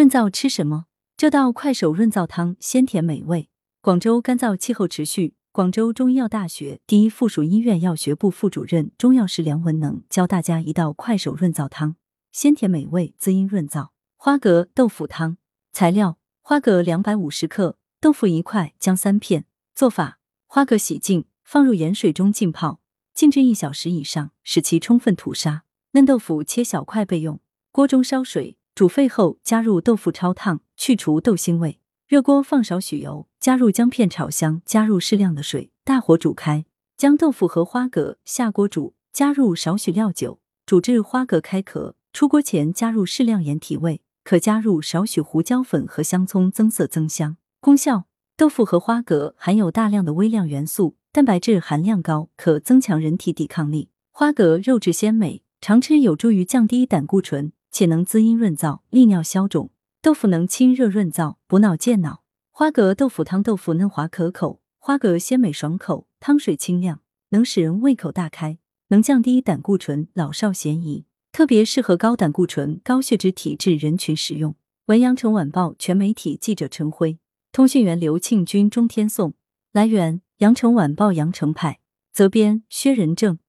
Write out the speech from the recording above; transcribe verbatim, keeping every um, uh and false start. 润燥吃什么？这道快手润燥汤鲜甜美味。广州干燥气候持续，广州中医药大学第一附属医院药学部副主任中药师梁文能教大家一道快手润燥汤，鲜甜美味滋阴润燥。花蛤豆腐汤。材料：花蛤两百五十克，豆腐一块，姜三片。做法：花蛤洗净，放入盐水中浸泡，静置一小时以上，使其充分吐沙。嫩豆腐切小块备用。锅中烧水，煮沸后加入豆腐焯烫，去除豆腥味。热锅放少许油，加入姜片炒香，加入适量的水，大火煮开。将豆腐和花蛤下锅煮，加入少许料酒，煮至花蛤开壳。出锅前加入适量盐提味，可加入少许胡椒粉和香葱增色增香。功效：豆腐和花蛤含有大量的微量元素，蛋白质含量高，可增强人体抵抗力。花蛤肉质鲜美，常吃有助于降低胆固醇，且能滋阴润燥、利尿消肿。豆腐能清热润燥、补脑健脑。花蛤豆腐汤。豆腐嫩滑可口，花蛤鲜美爽口，汤水清亮，能使人胃口大开，能降低胆固醇、老少咸宜，特别适合高胆固醇、高血脂体质人群食用。文阳城晚报全媒体记者陈辉，通讯员刘庆军、钟天颂。来源：阳城晚报阳城派，责编：薛仁正。